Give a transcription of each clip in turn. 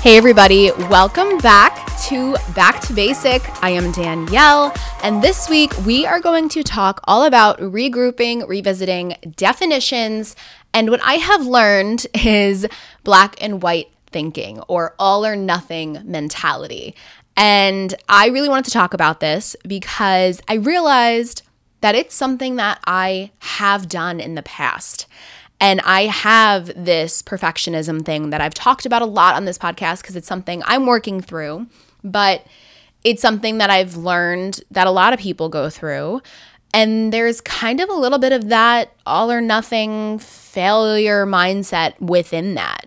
Hey everybody, welcome back to Basic. I am Danielle, and this week we are going to talk all about regrouping, revisiting definitions, and what I have learned is black and white thinking or all or nothing mentality. And I really wanted to talk about this because I realized that it's something that I have done in the past. And I have this perfectionism thing that I've talked about a lot on this podcast because it's something I'm working through, but it's something that I've learned that a lot of people go through. And there's kind of a little bit of that all or nothing failure mindset within that.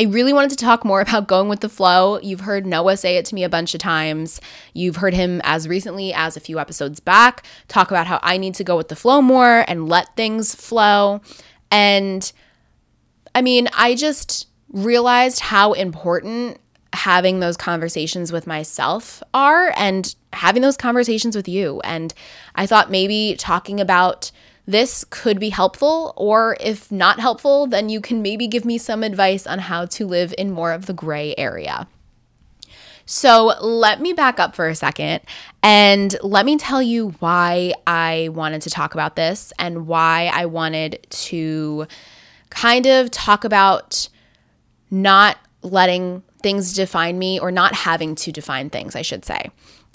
I really wanted to talk more about going with the flow. You've heard Noah say it to me a bunch of times. You've heard him as recently as a few episodes back talk about how I need to go with the flow more and let things flow. And I mean, I just realized how important having those conversations with myself are and having those conversations with you. And I thought maybe talking about this could be helpful, or if not helpful, then you can maybe give me some advice on how to live in more of the gray area. So let me back up for a second and let me tell you why I wanted to talk about this and why I wanted to kind of talk about not letting things define me or not having to define things, I should say.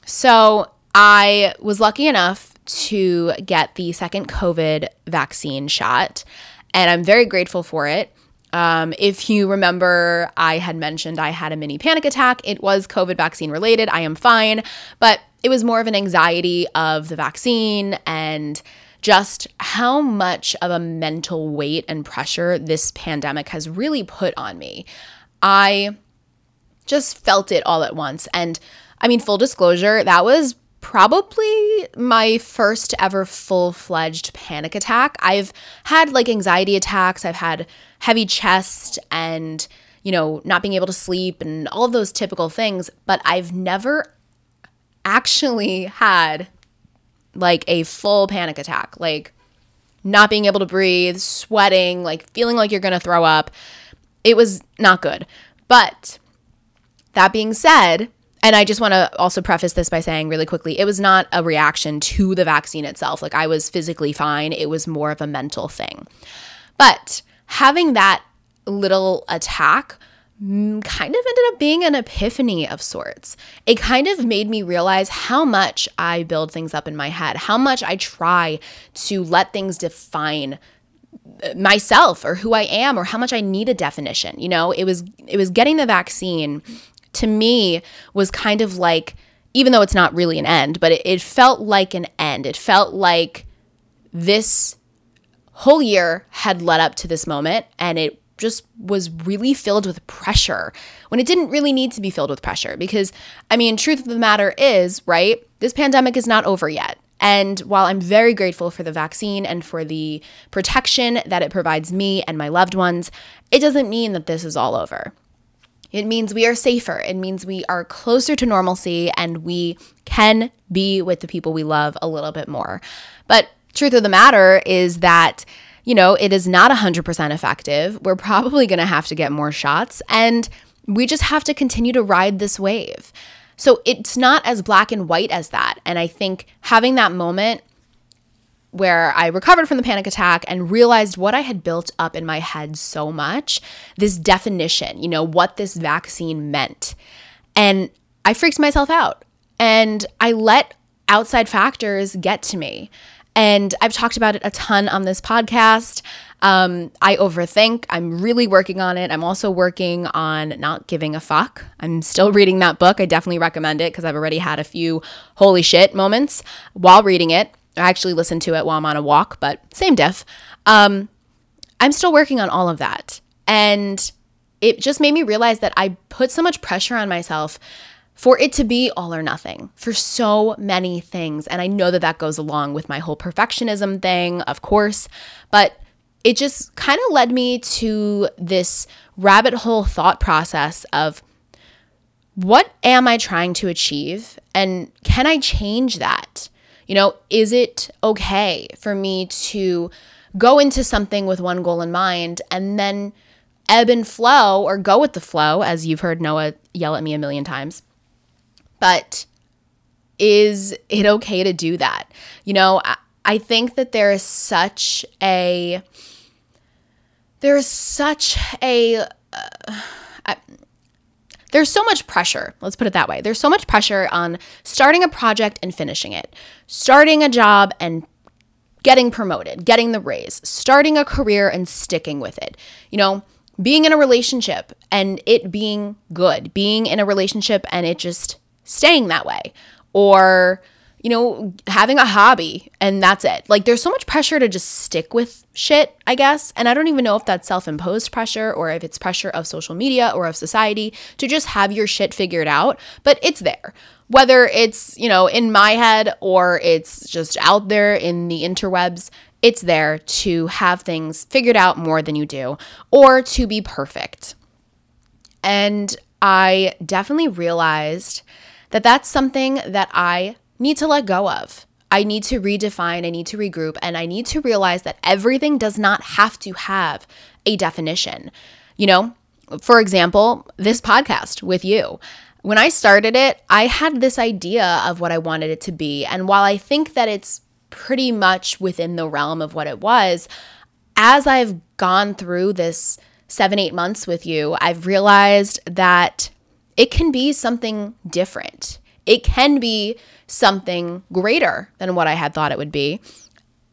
So I was lucky enough to get the second COVID vaccine shot, and I'm very grateful for it. If you remember, I had mentioned I had a mini panic attack. It was COVID vaccine related. I am fine, but it was more of an anxiety of the vaccine and just how much of a mental weight and pressure this pandemic has really put on me. I just felt it all at once. And I mean, full disclosure, that was probably my first ever full-fledged panic attack. I've had like anxiety attacks, I've had heavy chest and, you know, not being able to sleep and all of those typical things, but I've never actually had like a full panic attack, like not being able to breathe, sweating, like feeling like you're gonna throw up. It was not good. But that being said, and I just want to also preface this by saying really quickly, it was not a reaction to the vaccine itself. Like I was physically fine. It was more of a mental thing. But having that little attack kind of ended up being an epiphany of sorts. It kind of made me realize how much I build things up in my head, how much I try to let things define myself or who I am or how much I need a definition. You know, it was getting the vaccine to me was kind of like, even though it's not really an end, but it felt like an end. It felt like this whole year had led up to this moment, and it just was really filled with pressure when it didn't really need to be filled with pressure because, I mean, truth of the matter is, right, this pandemic is not over yet. And while I'm very grateful for the vaccine and for the protection that it provides me and my loved ones, it doesn't mean that this is all over. It means we are safer. It means we are closer to normalcy and we can be with the people we love a little bit more. But truth of the matter is that, you know, it is not 100% effective. We're probably going to have to get more shots, and we just have to continue to ride this wave. So it's not as black and white as that. And I think having that moment where I recovered from the panic attack and realized what I had built up in my head so much, this definition, you know, what this vaccine meant. And I freaked myself out and I let outside factors get to me. And I've talked about it a ton on this podcast. I overthink. I'm really working on it. I'm also working on not giving a fuck. I'm still reading that book. I definitely recommend it because I've already had a few holy shit moments while reading it. I actually listen to it while I'm on a walk, but same diff. I'm still working on all of that. And it just made me realize that I put so much pressure on myself for it to be all or nothing for so many things. And I know that that goes along with my whole perfectionism thing, of course, but it just kind of led me to this rabbit hole thought process of what am I trying to achieve and can I change that? You know, is it okay for me to go into something with one goal in mind and then ebb and flow or go with the flow, as you've heard Noah yell at me a million times. But is it okay to do that? You know, I think that there is such a there's so much pressure, let's put it that way. There's so much pressure on starting a project and finishing it, starting a job and getting promoted, getting the raise, starting a career and sticking with it. You know, being in a relationship and it being good, being in a relationship and it just staying that way, or, you know, having a hobby and that's it. Like, there's so much pressure to just stick with shit, I guess. And I don't even know if that's self-imposed pressure or if it's pressure of social media or of society to just have your shit figured out. But it's there. Whether it's, you know, in my head or it's just out there in the interwebs, it's there to have things figured out more than you do or to be perfect. And I definitely realized that that's something that I need to let go of. I need to redefine, I need to regroup, and I need to realize that everything does not have to have a definition. You know, for example, this podcast with you. When I started it, I had this idea of what I wanted it to be, and while I think that it's pretty much within the realm of what it was, as I've gone through this 7-8 months with you, I've realized that it can be something different. It can be something greater than what I had thought it would be.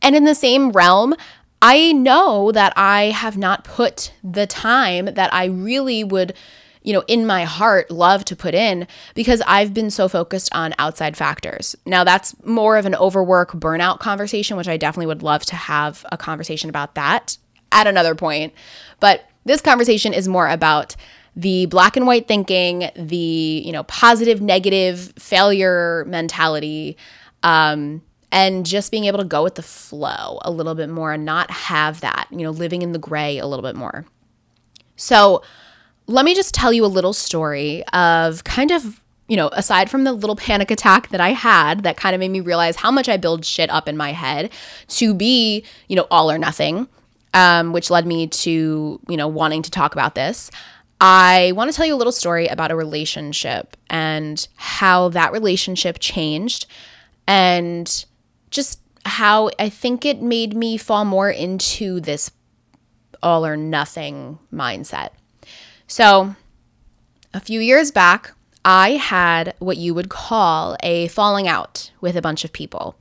And in the same realm, I know that I have not put the time that I really would, you know, in my heart love to put in because I've been so focused on outside factors. Now, that's more of an overwork burnout conversation, which I definitely would love to have a conversation about that at another point. But this conversation is more about the black and white thinking, the, you know, positive, negative, failure mentality, and just being able to go with the flow a little bit more and not have that, you know, living in the gray a little bit more. So let me just tell you a little story of kind of, you know, aside from the little panic attack that I had that kind of made me realize how much I build shit up in my head to be, you know, all or nothing, which led me to, you know, wanting to talk about this. I want to tell you a little story about a relationship and how that relationship changed and just how I think it made me fall more into this all or nothing mindset. So a few years back, I had what you would call a falling out with a bunch of people.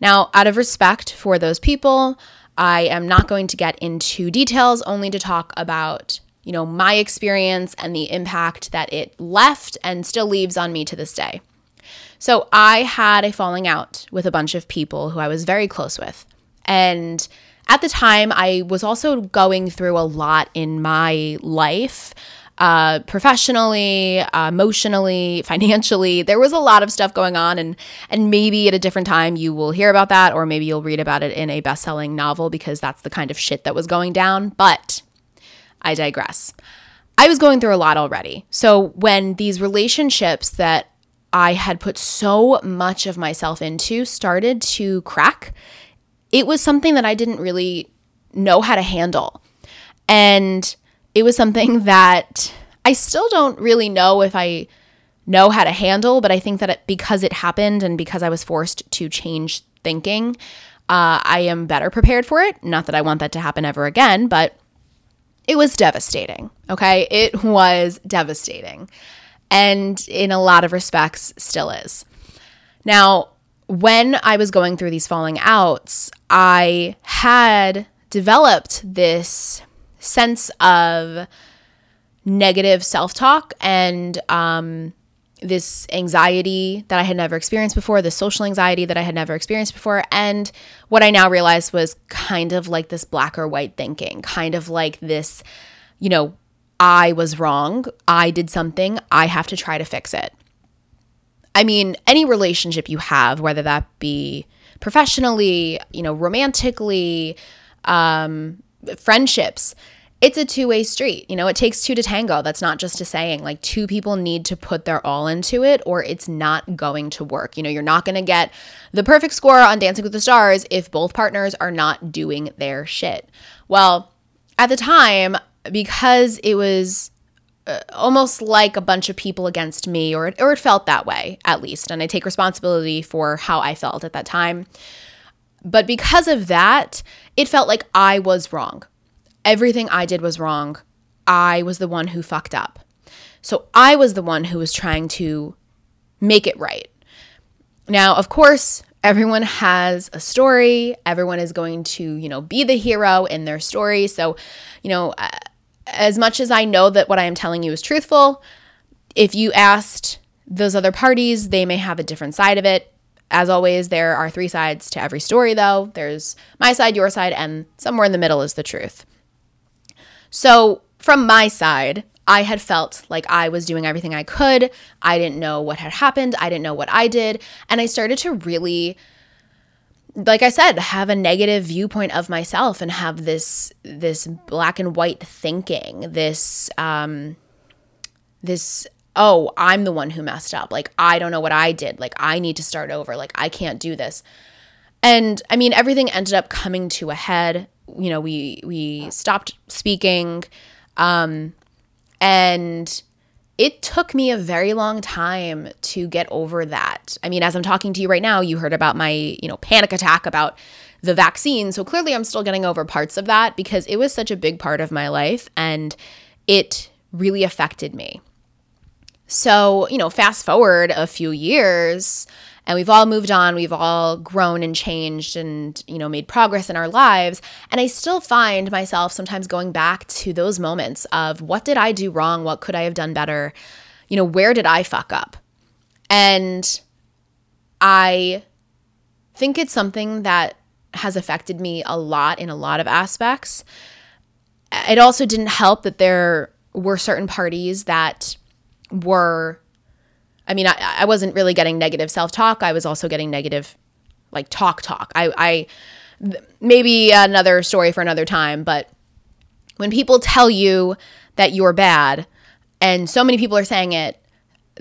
Now, out of respect for those people, I am not going to get into details, only to talk about, you know, my experience and the impact that it left and still leaves on me to this day. So I had a falling out with a bunch of people who I was very close with. And at the time, I was also going through a lot in my life, professionally, emotionally, financially. There was a lot of stuff going on, and maybe at a different time you will hear about that, or maybe you'll read about it in a best-selling novel because that's the kind of shit that was going down. But I digress. I was going through a lot already. So when these relationships that I had put so much of myself into started to crack, it was something that I didn't really know how to handle. And it was something that I still don't really know if I know how to handle, but I think that because it happened and because I was forced to change thinking, I am better prepared for it. Not that I want that to happen ever again, but it was devastating, okay? It was devastating, and in a lot of respects still is. Now, when I was going through these falling outs, I had developed this sense of negative self-talk and this anxiety that I had never experienced before, this social anxiety that I had never experienced before. And what I now realized was kind of like this black or white thinking, kind of like this, you know, I was wrong, I did something, I have to try to fix it. I mean, any relationship you have, whether that be professionally, you know, romantically, friendships, it's a two-way street. You know, it takes two to tango. That's not just a saying. Like, two people need to put their all into it or it's not going to work. You know, you're not going to get the perfect score on Dancing with the Stars if both partners are not doing their shit. Well, at the time, because it was almost like a bunch of people against me, or it felt that way at least, and I take responsibility for how I felt at that time. But because of that, it felt like I was wrong. Everything I did was wrong. I was the one who fucked up. So I was the one who was trying to make it right. Now, of course, everyone has a story. Everyone is going to, be the hero in their story. So, as much as I know that what I am telling you is truthful, if you asked those other parties, they may have a different side of it. As always, there are three sides to every story, though. There's my side, your side, and somewhere in the middle is the truth. So from my side, I had felt like I was doing everything I could. I didn't know what had happened. I didn't know what I did. And I started to really, like I said, have a negative viewpoint of myself and have this black and white thinking, this oh, I'm the one who messed up. Like, I don't know what I did. Like, I need to start over. Like, I can't do this. And I mean, everything ended up coming to a head. We stopped speaking. And it took me a very long time to get over that. I mean, as I'm talking to you right now, you heard about my, panic attack about the vaccine. So clearly I'm still getting over parts of that because it was such a big part of my life and it really affected me. So, fast forward a few years and we've all moved on, we've all grown and changed and, made progress in our lives. And I still find myself sometimes going back to those moments of what did I do wrong? What could I have done better? Where did I fuck up? And I think it's something that has affected me a lot in a lot of aspects. It also didn't help that there were certain parties that were, I wasn't really getting negative self-talk. I was also getting negative, like, talk. Maybe another story for another time, but when people tell you that you're bad and so many people are saying it,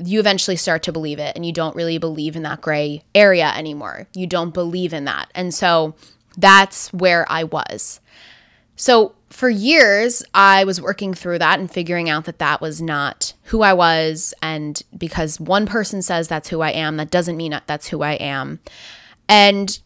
you eventually start to believe it and you don't really believe in that gray area anymore. You don't believe in that. And so that's where I was. So for years, I was working through that and figuring out that that was not who I was. And because one person says that's who I am, that doesn't mean that that's who I am. And,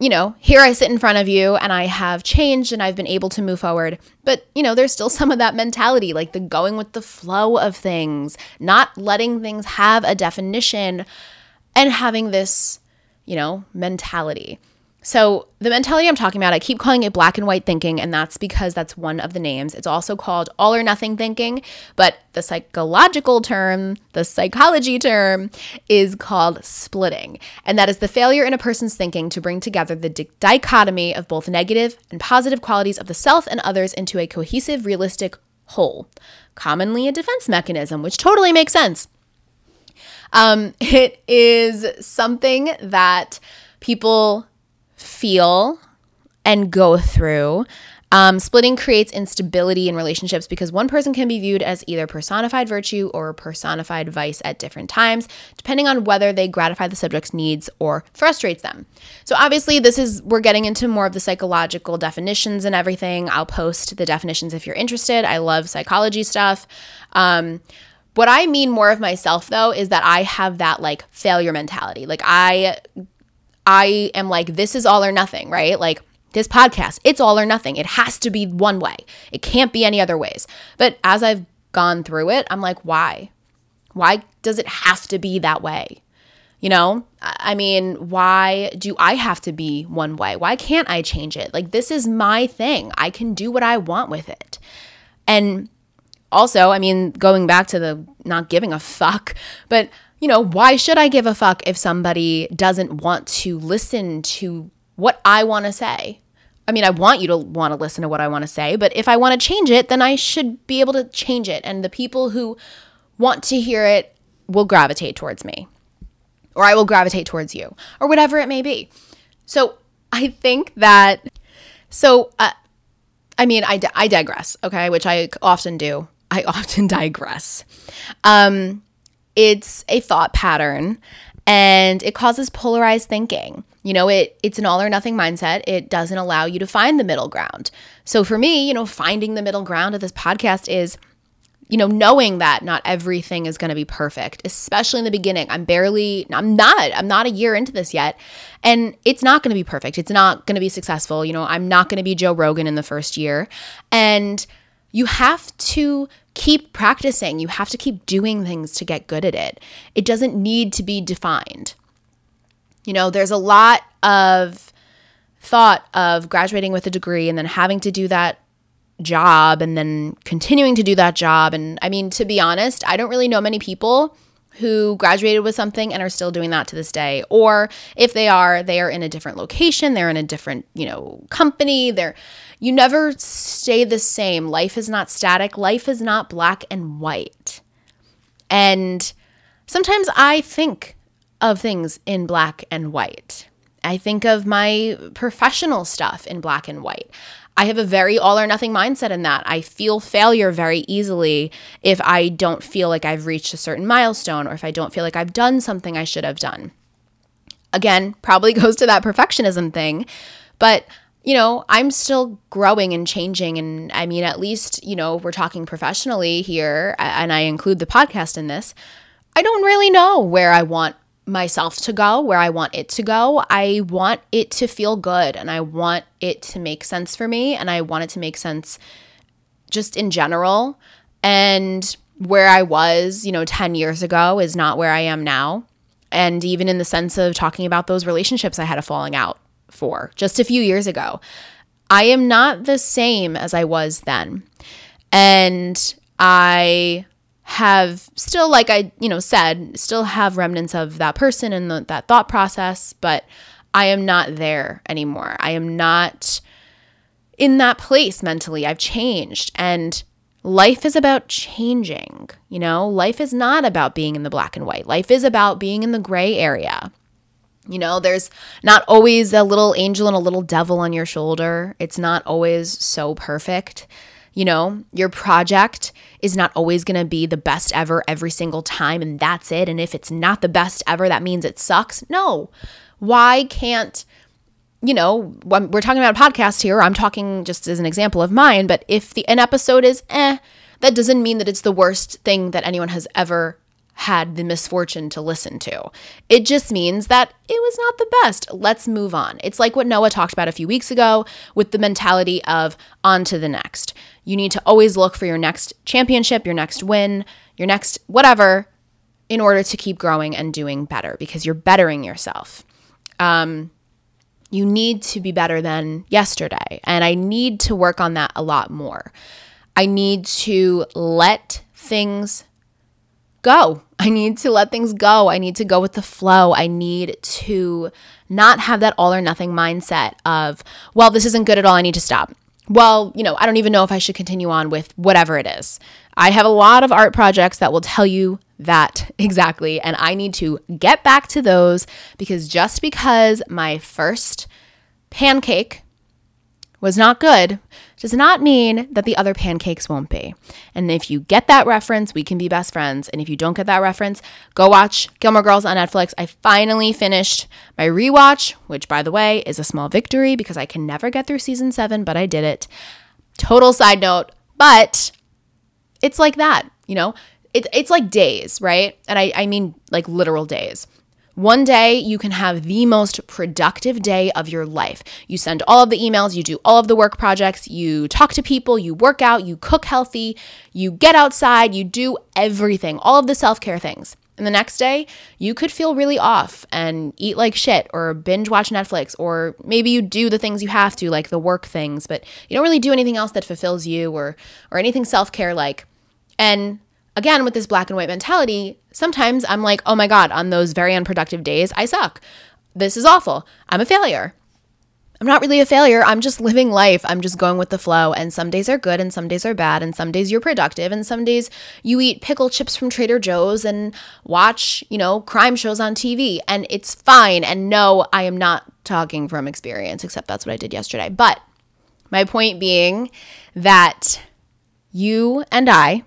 here I sit in front of you and I have changed and I've been able to move forward. But, there's still some of that mentality, like the going with the flow of things, not letting things have a definition and having this, mentality. So the mentality I'm talking about, I keep calling it black and white thinking, and that's because that's one of the names. It's also called all or nothing thinking, but the psychological term, the psychology term, is called splitting. And that is the failure in a person's thinking to bring together the dichotomy of both negative and positive qualities of the self and others into a cohesive, realistic whole, commonly a defense mechanism, which totally makes sense. It is something that people feel and go through. Splitting creates instability in relationships because one person can be viewed as either personified virtue or personified vice at different times, depending on whether they gratify the subject's needs or frustrates them. So obviously we're getting into more of the psychological definitions and everything. I'll post the definitions if you're interested. I love psychology stuff. What I mean more of myself though is that I have that failure mentality. Like I am like, this is all or nothing, right? Like this podcast, it's all or nothing. It has to be one way. It can't be any other ways. But as I've gone through it, I'm like, why? Why does it have to be that way? Why do I have to be one way? Why can't I change it? Like this is my thing. I can do what I want with it. And also, going back to the not giving a fuck, but why should I give a fuck if somebody doesn't want to listen to what I want to say? I want you to want to listen to what I want to say, but if I want to change it, then I should be able to change it. And the people who want to hear it will gravitate towards me, or I will gravitate towards you, or whatever it may be. So I think that, I digress, okay, which I often do. I often digress. It's a thought pattern And it causes polarized thinking. You know, it's an all or nothing mindset. It doesn't allow you to find the middle ground. So for me, you know, finding the middle ground of this podcast is, you know, knowing that not everything is going to be perfect, especially in the beginning. I'm not a year into this yet, and it's not going to be perfect. It's not going to be successful. You know, I'm not going to be Joe Rogan in the first year, and you have to keep practicing. You have to keep doing things to get good at it. It doesn't need to be defined. You know, there's a lot of thought of graduating with a degree and then having to do that job and then continuing to do that job. And I mean, to be honest, I don't really know many people who graduated with something and are still doing that to this day. Or if they are, they are in a different location, they're in a different, you know, company. You never stay the same. Life is not static. Life is not black and white. And sometimes I think of things in black and white. I think of my professional stuff in black and white. I have a very all or nothing mindset in that. I feel failure very easily if I don't feel like I've reached a certain milestone, or if I don't feel like I've done something I should have done. Again, probably goes to that perfectionism thing, but you know, I'm still growing and changing. And I mean, at least, you know, we're talking professionally here, and I include the podcast in this. I don't really know where I want myself to go, where I want it to go. I want it to feel good, and I want it to make sense for me, and I want it to make sense just in general. And where I was, you know, 10 years ago is not where I am now. And even in the sense of talking about those relationships I had a falling out for just a few years ago, I am not the same as I was then. And I have still, like I, you know, said, still have remnants of that person and that thought process, but I am not there anymore. I am not in that place mentally. I've changed, and life is about changing, you know? Life is not about being in the black and white. Life is about being in the gray area. You know, there's not always a little angel and a little devil on your shoulder. It's not always so perfect. You know, your project is not always going to be the best ever every single time, and that's it. And if it's not the best ever, that means it sucks. No. Why can't, you know, when we're talking about a podcast here, I'm talking just as an example of mine, but if an episode is that doesn't mean that it's the worst thing that anyone has ever had the misfortune to listen to. It just means that it was not the best. Let's move on. It's like what Noah talked about a few weeks ago with the mentality of on to the next. You need to always look for your next championship, your next win, your next whatever, in order to keep growing and doing better, because you're bettering yourself. You need to be better than yesterday, and I need to work on that a lot more. I need to let things go. I need to let things go. I need to go with the flow. I need to not have that all or nothing mindset of, well, this isn't good at all, I need to stop. Well, you know, I don't even know if I should continue on with whatever it is. I have a lot of art projects that will tell you that exactly, and I need to get back to those, because just because my first pancake was not good does not mean that the other pancakes won't be. And if you get that reference, we can be best friends. And if you don't get that reference, go watch Gilmore Girls on Netflix. I finally finished my rewatch, which, by the way, is a small victory because I can never get through season 7, but I did it. Total side note, but it's like that, you know? It's like days, right? And I mean like literal days. One day you can have the most productive day of your life. You send all of the emails, you do all of the work projects, you talk to people, you work out, you cook healthy, you get outside, you do everything, all of the self-care things. And the next day you could feel really off and eat like shit or binge watch Netflix, or maybe you do the things you have to, like the work things, but you don't really do anything else that fulfills you or anything self-care like. And again, with this black and white mentality, sometimes I'm like, oh my God, on those very unproductive days, I suck. This is awful. I'm a failure. I'm not really a failure. I'm just living life. I'm just going with the flow. And some days are good and some days are bad. And some days you're productive. And some days you eat pickle chips from Trader Joe's and watch, you know, crime shows on TV. And it's fine. And no, I am not talking from experience, except that's what I did yesterday. But my point being that you and I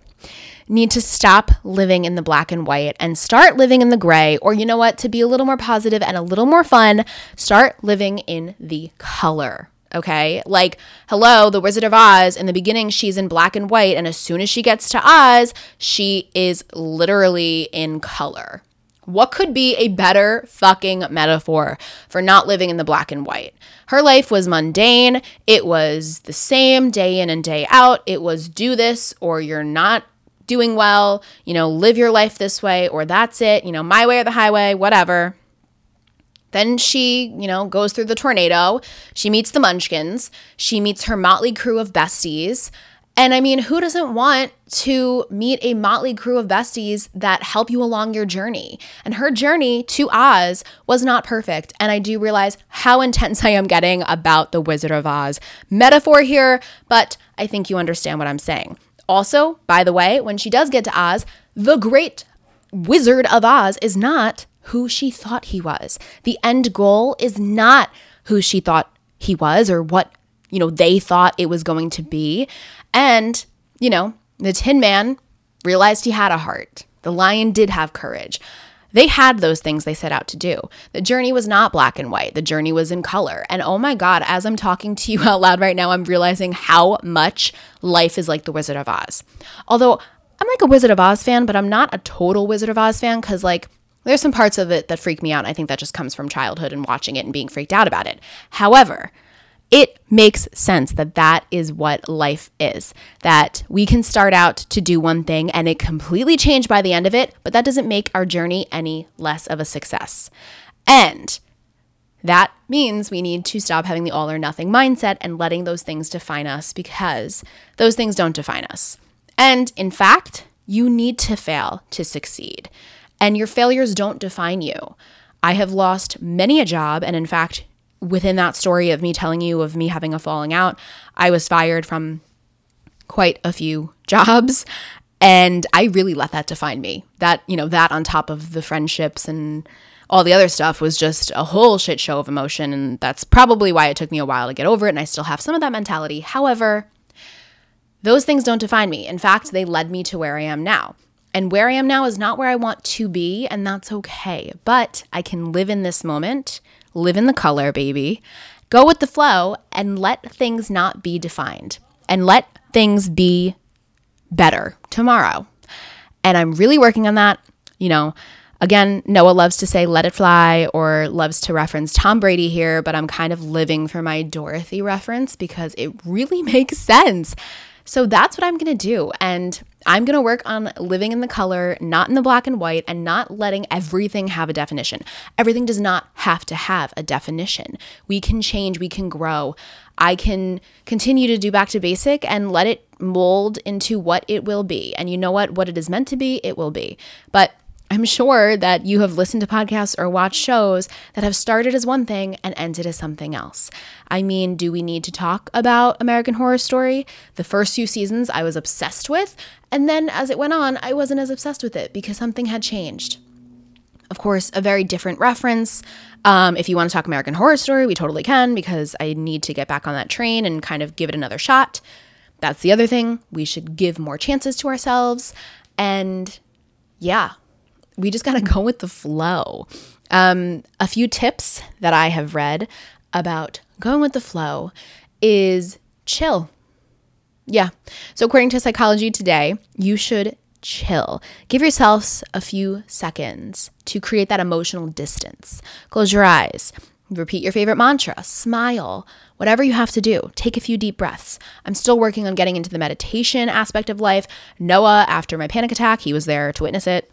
need to stop living in the black and white and start living in the gray, or you know what, to be a little more positive and a little more fun, start living in the color. Okay, like, hello, the Wizard of Oz, in the beginning, she's in black and white, and as soon as she gets to Oz, she is literally in color. What could be a better fucking metaphor for not living in the black and white? Her life was mundane. It was the same day in and day out. It was do this or you're not doing well, you know, live your life this way or that's it, you know, my way or the highway, whatever. Then she, you know, goes through the tornado. She meets the Munchkins. She meets her motley crew of besties. And I mean, who doesn't want to meet a motley crew of besties that help you along your journey? And her journey to Oz was not perfect. And I do realize how intense I am getting about the Wizard of Oz metaphor here, but I think you understand what I'm saying. Also, by the way, when she does get to Oz, the great Wizard of Oz is not who she thought he was. The end goal is not who she thought he was or what, you know, they thought it was going to be. And, you know, the Tin Man realized he had a heart. The lion did have courage. They had those things they set out to do. The journey was not black and white. The journey was in color. And oh my God, as I'm talking to you out loud right now, I'm realizing how much life is like the Wizard of Oz. Although I'm like a Wizard of Oz fan, but I'm not a total Wizard of Oz fan because, like, there's some parts of it that freak me out. I think that just comes from childhood and watching it and being freaked out about it. However, it makes sense that that is what life is, that we can start out to do one thing and it completely changed by the end of it, but that doesn't make our journey any less of a success. And that means we need to stop having the all or nothing mindset and letting those things define us, because those things don't define us. And in fact, you need to fail to succeed, and your failures don't define you. I have lost many a job, and in fact, within that story of me telling you of me having a falling out, I was fired from quite a few jobs, and I really let that define me. That, you know, that on top of the friendships and all the other stuff was just a whole shit show of emotion, and that's probably why it took me a while to get over it, and I still have some of that mentality. However, those things don't define me. In fact, they led me to where I am now. And where I am now is not where I want to be, and that's okay. But I can live in this moment, live in the color, baby, go with the flow, and let things not be defined, and let things be better tomorrow. And I'm really working on that. You know, again, Noah loves to say let it fly, or loves to reference Tom Brady here, but I'm kind of living for my Dorothy reference because it really makes sense. So that's what I'm going to do. And I'm going to work on living in the color, not in the black and white, and not letting everything have a definition. Everything does not have to have a definition. We can change. We can grow. I can continue to do back to basic and let it mold into what it will be. And you know what? What it is meant to be, it will be. But I'm sure that you have listened to podcasts or watched shows that have started as one thing and ended as something else. I mean, do we need to talk about American Horror Story? The first few seasons I was obsessed with, and then as it went on, I wasn't as obsessed with it because something had changed. Of course, a very different reference. If you want to talk American Horror Story, we totally can, because I need to get back on that train and kind of give it another shot. That's the other thing. We should give more chances to ourselves. And yeah. We just got to go with the flow. A few tips that I have read about going with the flow is chill. Yeah. So according to Psychology Today, you should chill. Give yourselves a few seconds to create that emotional distance. Close your eyes. Repeat your favorite mantra. Smile. Whatever you have to do, take a few deep breaths. I'm still working on getting into the meditation aspect of life. Noah, after my panic attack, he was there to witness it.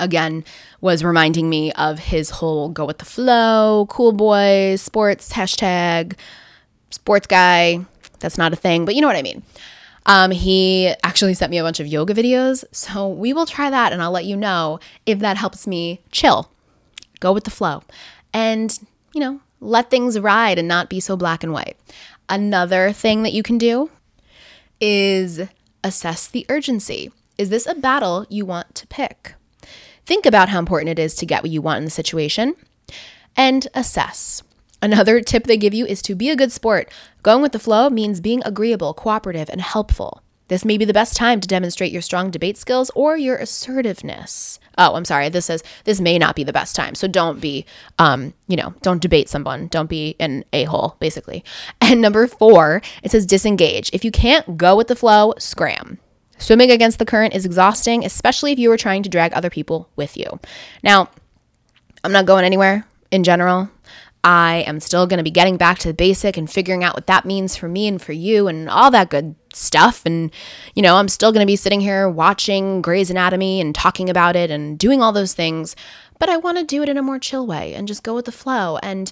Again, was reminding me of his whole go with the flow, cool boys, sports, hashtag, sports guy. That's not a thing, but you know what I mean. He actually sent me a bunch of yoga videos, so we will try that, and I'll let you know if that helps me chill, go with the flow, and, you know, let things ride and not be so black and white. Another thing that you can do is assess the urgency. Is this a battle you want to pick? Think about how important it is to get what you want in the situation and assess. Another tip they give you is to be a good sport. Going with the flow means being agreeable, cooperative, and helpful. This may be the best time to demonstrate your strong debate skills or your assertiveness. Oh, I'm sorry. This says this may not be the best time. So don't be, don't debate someone. Don't be an a-hole, basically. And number 4, it says disengage. If you can't go with the flow, scram. Swimming against the current is exhausting, especially if you are trying to drag other people with you. Now, I'm not going anywhere in general. I am still going to be getting back to the basic and figuring out what that means for me and for you and all that good stuff. And, I'm still going to be sitting here watching Grey's Anatomy and talking about it and doing all those things. But I want to do it in a more chill way and just go with the flow and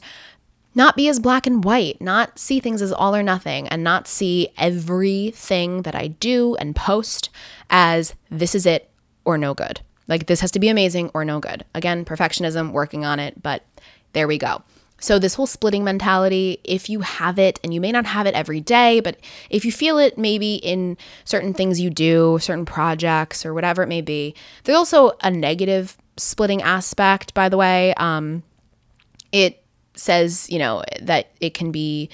not be as black and white, not see things as all or nothing, and not see everything that I do and post as this is it or no good. Like, this has to be amazing or no good. Again, perfectionism, working on it, but there we go. So this whole splitting mentality, if you have it, and you may not have it every day, but if you feel it maybe in certain things you do, certain projects or whatever it may be, there's also a negative splitting aspect, by the way. It says, that it can be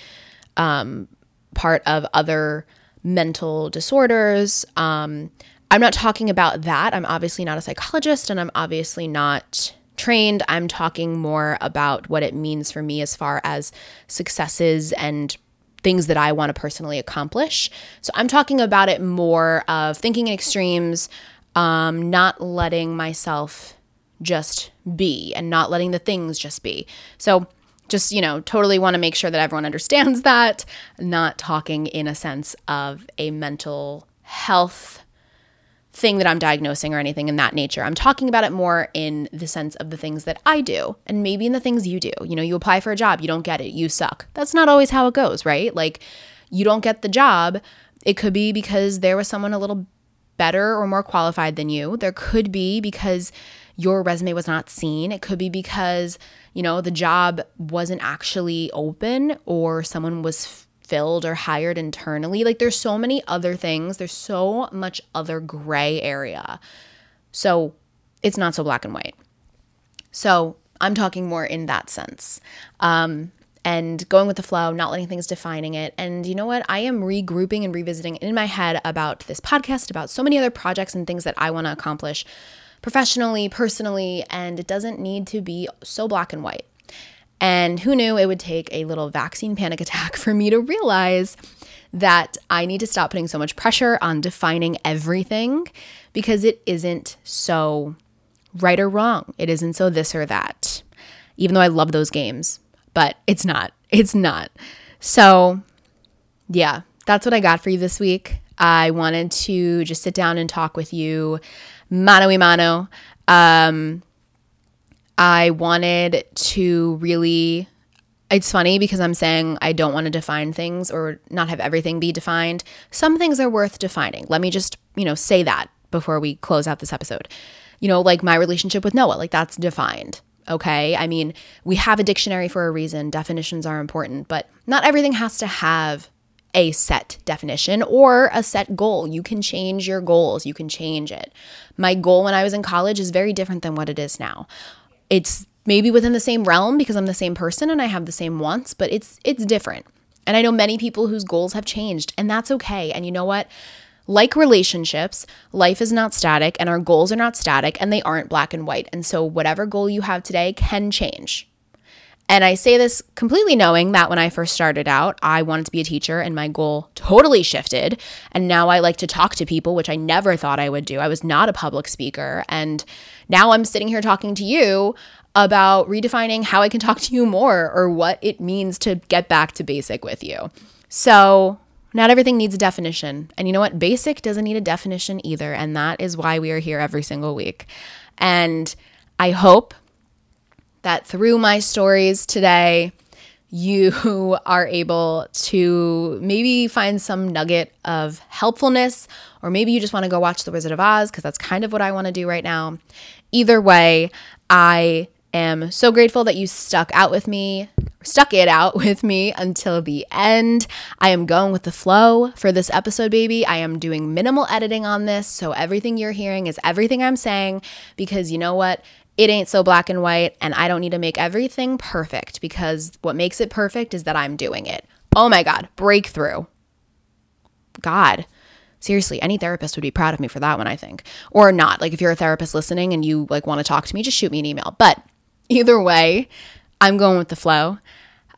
part of other mental disorders. I'm not talking about that. I'm obviously not a psychologist and I'm obviously not trained. I'm talking more about what it means for me as far as successes and things that I want to personally accomplish. So I'm talking about it more of thinking in extremes, not letting myself just be and not letting the things just be. So just, totally want to make sure that everyone understands that, not talking in a sense of a mental health thing that I'm diagnosing or anything in that nature. I'm talking about it more in the sense of the things that I do and maybe in the things you do. You apply for a job, you don't get it, you suck. That's not always how it goes, right? Like, you don't get the job. It could be because there was someone a little better or more qualified than you. There could be because your resume was not seen. It could be because, the job wasn't actually open or someone was filled or hired internally. Like, there's so many other things. There's so much other gray area. So it's not so black and white. So I'm talking more in that sense. And going with the flow, not letting things defining it. And you know what? I am regrouping and revisiting in my head about this podcast, about so many other projects and things that I want to accomplish professionally, personally, and it doesn't need to be so black and white. And who knew it would take a little vaccine panic attack for me to realize that I need to stop putting so much pressure on defining everything, because it isn't so right or wrong. It isn't so this or that, even though I love those games, but it's not. So yeah, that's what I got for you this week. I wanted to just sit down and talk with you mano a mano. I wanted to really, it's funny because I'm saying I don't want to define things or not have everything be defined. Some things are worth defining. Let me just, say that before we close out this episode. Like my relationship with Noah, like that's defined. Okay. I mean, we have a dictionary for a reason. Definitions are important, but not everything has to have a set definition or a set goal. You can change your goals. You can change it. My goal when I was in college is very different than what it is now. It's maybe within the same realm because I'm the same person and I have the same wants, but it's different. And I know many people whose goals have changed, and that's okay. And you know what? Like relationships, life is not static and our goals are not static and they aren't black and white. And so whatever goal you have today can change. And I say this completely knowing that when I first started out, I wanted to be a teacher and my goal totally shifted. And now I like to talk to people, which I never thought I would do. I was not a public speaker. And now I'm sitting here talking to you about redefining how I can talk to you more or what it means to get back to basic with you. So not everything needs a definition. And you know what? Basic doesn't need a definition either. And that is why we are here every single week. And I hope that through my stories today, you are able to maybe find some nugget of helpfulness, or maybe you just want to go watch The Wizard of Oz because that's kind of what I want to do right now. Either way, I am so grateful that you stuck it out with me until the end. I am going with the flow for this episode, baby. I am doing minimal editing on this, so everything you're hearing is everything I'm saying, because you know what? It ain't so black and white, and I don't need to make everything perfect, because what makes it perfect is that I'm doing it. Oh my God, breakthrough. God, Seriously, any therapist would be proud of me for that one, I think. Or not. Like, if you're a therapist listening and you like want to talk to me, just shoot me an email. But either way, I'm going with the flow.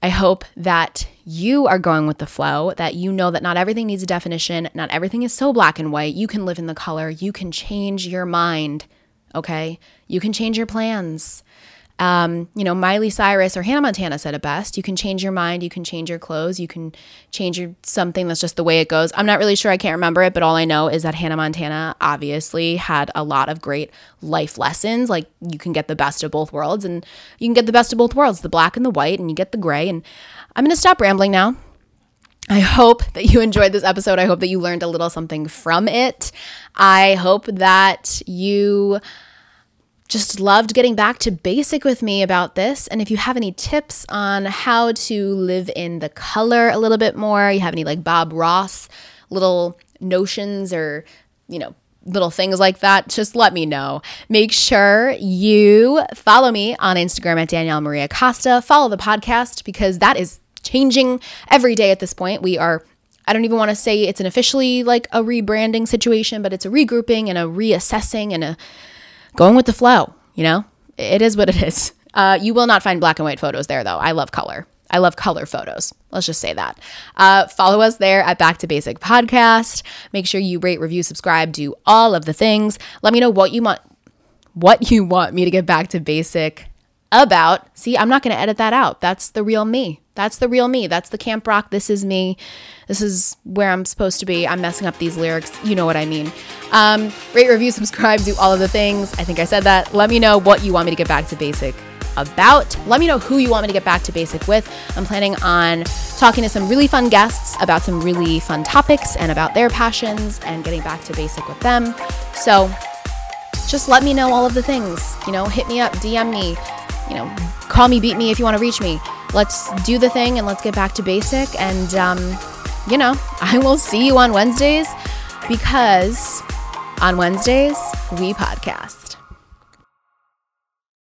I hope that you are going with the flow, that you know that not everything needs a definition. Not everything is so black and white. You can live in the color. You can change your mind, okay? You can change your plans. You know, Miley Cyrus or Hannah Montana said it best. You can change your mind. You can change your clothes. You can change your something. That's just the way it goes. I'm not really sure. I can't remember it, but all I know is that Hannah Montana obviously had a lot of great life lessons. Like, you can get the best of both worlds, and you can get the best of both worlds, the black and the white, and you get the gray. And I'm going to stop rambling now. I hope that you enjoyed this episode. I hope that you learned a little something from it. I hope that you just loved getting back to basic with me about this. And if you have any tips on how to live in the color a little bit more, you have any like Bob Ross little notions or, you know, little things like that, just let me know. Make sure you follow me on Instagram at Danielle Maria Costa. Follow the podcast because that is changing every day at this point. We are, I don't even want to say it's an officially like a rebranding situation, but it's a regrouping and a reassessing and a going with the flow, you know? It is what it is. You will not find black and white photos there, though. I love color. I love color photos. Let's just say that. Follow us there at Back to Basic Podcast. Make sure you rate, review, subscribe, do all of the things. Let me know what you want me to get back to basic about. See, I'm not going to edit that out. That's the real me. That's the real me. That's the Camp Rock. This is me. This is where I'm supposed to be. I'm messing up these lyrics. You know what I mean. Rate, review, subscribe, do all of the things. I think I said that. Let me know what you want me to get back to basic about. Let me know who you want me to get back to basic with. I'm planning on talking to some really fun guests about some really fun topics and about their passions and getting back to basic with them. So just let me know all of the things. You know, hit me up, DM me, you know, call me, beat me if you want to reach me. Let's do the thing and let's get back to basic. And, you know, I will see you on Wednesdays because on Wednesdays, we podcast.